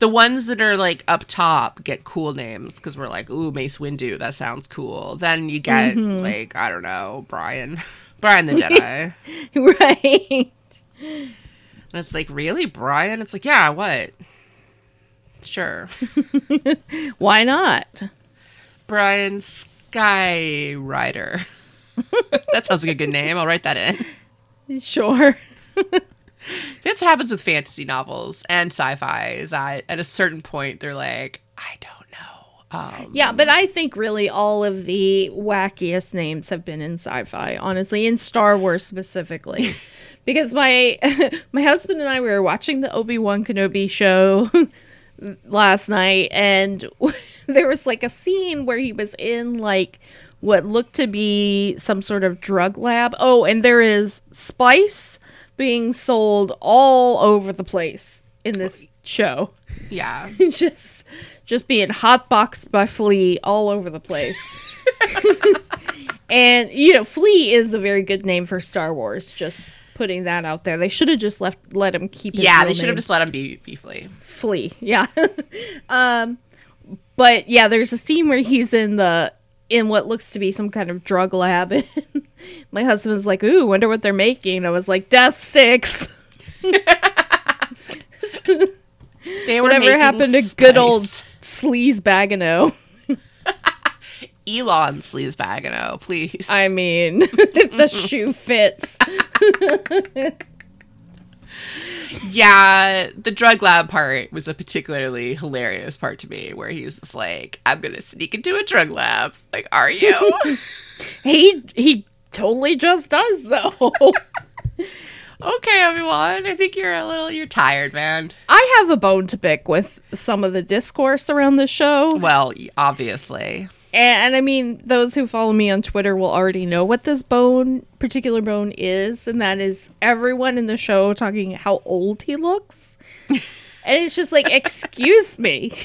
The ones that are like up top get cool names because we're like, ooh, Mace Windu, that sounds cool. Then you get mm-hmm. like, I don't know, Brian, Brian the Jedi, right? And it's like, really, Brian? It's like, yeah, what? Sure. Why not? Brian Skyrider. That sounds like a good name. I'll write that in. Sure. That's what happens with fantasy novels and sci-fi, is that at a certain point they're like, I don't know. Um, yeah, but I think really all of the wackiest names have been in sci-fi, honestly, in Star Wars specifically. Because my my husband and I we were watching the Obi-Wan Kenobi show last night, and there was like a scene where he was in like what looked to be some sort of drug lab. Oh, and there is spice being sold all over the place in this show. Yeah. just just being hotboxed by Flea all over the place. And, you know, Flea is a very good name for Star Wars, just putting that out there. They should have just left let him keep his Yeah, they should have just let him be, be Flea. Flea, yeah. um, but, yeah, there's a scene where he's in the in what looks to be some kind of drug lab. My husband's like, ooh, wonder what they're making. I was like, death sticks. They were Whatever happened to spice. Good old Sleazebagano. Elon Sleazebagano, please. I mean, if the shoe fits. Yeah, the drug lab part was a particularly hilarious part to me, where he's just like, I'm going to sneak into a drug lab. Like, are you? he he totally just does, though. Okay, everyone, I think you're a little, you're tired, man. I have a bone to pick with some of the discourse around the show. Well, obviously. And, and I mean, those who follow me on Twitter will already know what this bone, particular bone is. And that is everyone in the show talking how old he looks. And it's just like, excuse me.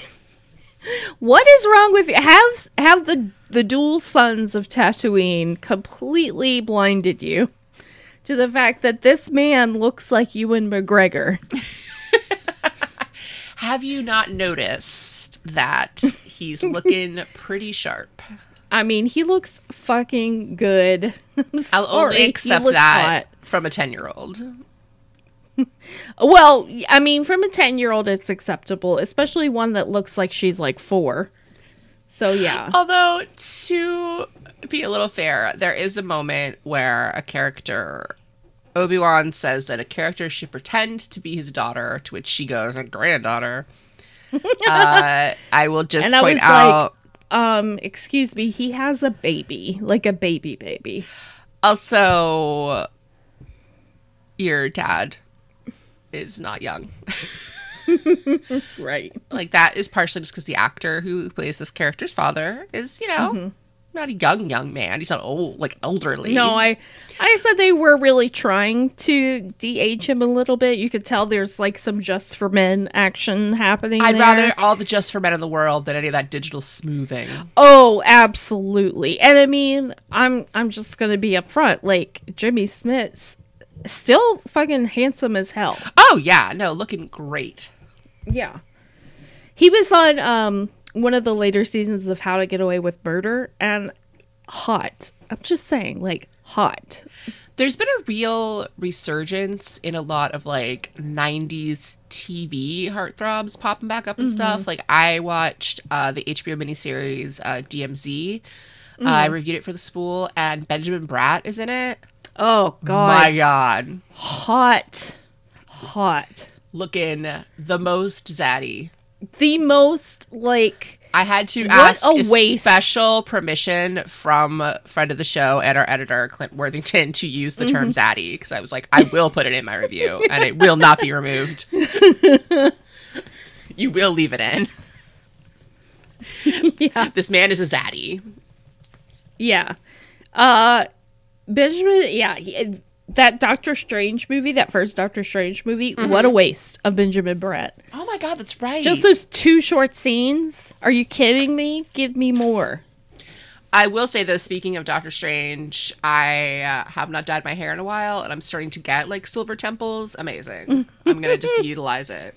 What is wrong with you? Have, have the, the dual sons of Tatooine completely blinded you to the fact that this man looks like Ewan McGregor? Have you not noticed that he's looking pretty sharp? I mean, he looks fucking good. I'm I'll sorry. Only accept that hot. From a ten-year-old. Well, I mean, from a ten-year-old, it's acceptable, especially one that looks like she's like four. So, yeah. Although, to be a little fair, there is a moment where a character, Obi-Wan says that a character should pretend to be his daughter, to which she goes, a granddaughter. uh, I will just and point I was out. Like, um, excuse me, he has a baby, like a baby baby. Also, your dad is not young, right? Like, that is partially just because the actor who plays this character's father is, you know, mm-hmm. not a young young man. He's not old, like elderly. No, I, I said they were really trying to de-age him a little bit. You could tell there's like some Just for Men action happening. I'd there. rather all the Just for Men in the world than any of that digital smoothing. Oh, absolutely. And I mean, I'm I'm just gonna be upfront. Like, Jimmy Smith's still fucking handsome as hell. Oh yeah, no, looking great. Yeah, he was on um. one of the later seasons of How to Get Away with Murder, and hot. I'm just saying, like, hot. There's been a real resurgence in a lot of like nineties T V heartthrobs popping back up and mm-hmm. stuff. Like, I watched uh, the H B O miniseries uh, D M Z. Mm-hmm. Uh, I reviewed it for The Spool, and Benjamin Bratt is in it. Oh God! My God! Hot, hot, looking the most zaddy. The most, like, I had to ask a special permission from a friend of the show and our editor, Clint Worthington, to use the mm-hmm. term zaddy, because I was like, I will put it in my review, and it will not be removed. You will leave it in. Yeah. This man is a zaddy. Yeah. Uh, Benjamin, yeah, he, That Doctor Strange movie, that first Doctor Strange movie, mm-hmm. what a waste of Benjamin Bratt. Oh my God, that's right. Just those two short scenes. Are you kidding me? Give me more. I will say, though, speaking of Doctor Strange, I uh, have not dyed my hair in a while, and I'm starting to get, like, silver temples. Amazing. I'm going to just utilize it.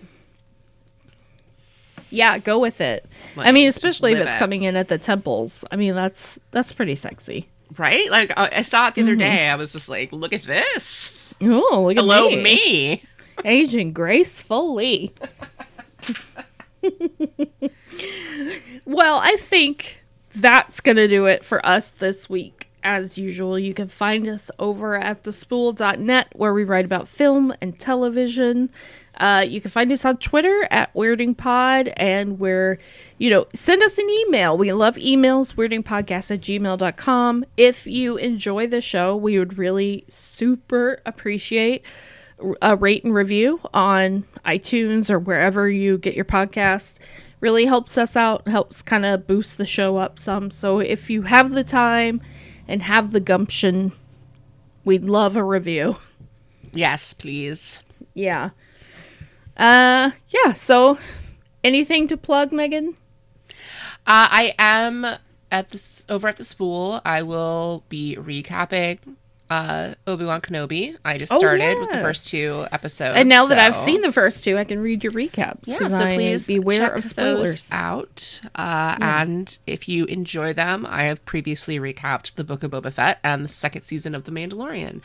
Yeah, go with it. Like, I mean, especially if it's it. coming in at the temples. I mean, that's that's pretty sexy. Right? Like, I, I saw it the mm-hmm. other day. I was just like, look at this. Oh, look Hello, at me. Hello, me. Aging gracefully. Well, I think... that's going to do it for us this week. As usual, you can find us over at the spool dot net where we write about film and television. Uh, you can find us on Twitter at WeirdingPod, and we're, you know, send us an email. We love emails, weirdingpodcast at gmail dot com. If you enjoy the show, we would really super appreciate a rate and review on iTunes or wherever you get your podcast. Really helps us out, helps kind of boost the show up some. So if you have the time and have the gumption, we'd love a review. Yes, please. Yeah. Uh, yeah, so anything to plug, Megan? Uh, I am at this over at the Spool. I will be recapping uh, Obi-Wan Kenobi. I just started oh, yeah. with the first two episodes. And now so. that I've seen the first two, I can read your recaps. Yeah, so I please beware check of spoilers those out. Uh, yeah. And if you enjoy them, I have previously recapped The Book of Boba Fett and the second season of The Mandalorian.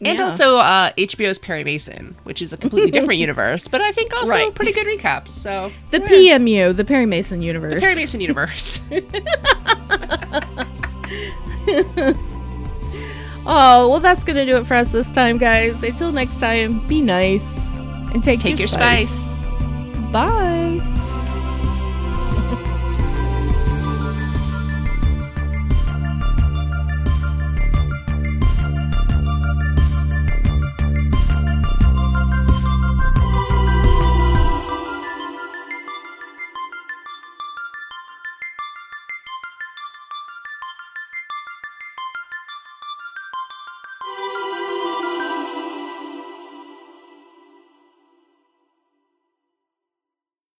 And yeah. also uh, H B O's Perry Mason, which is a completely different universe, but I think also right. pretty good recaps. So The yeah. P M U, the Perry Mason universe. The Perry Mason universe. Oh, well, that's going to do it for us this time, guys. Until next time, be nice and take, take your, your spice. spice. Bye.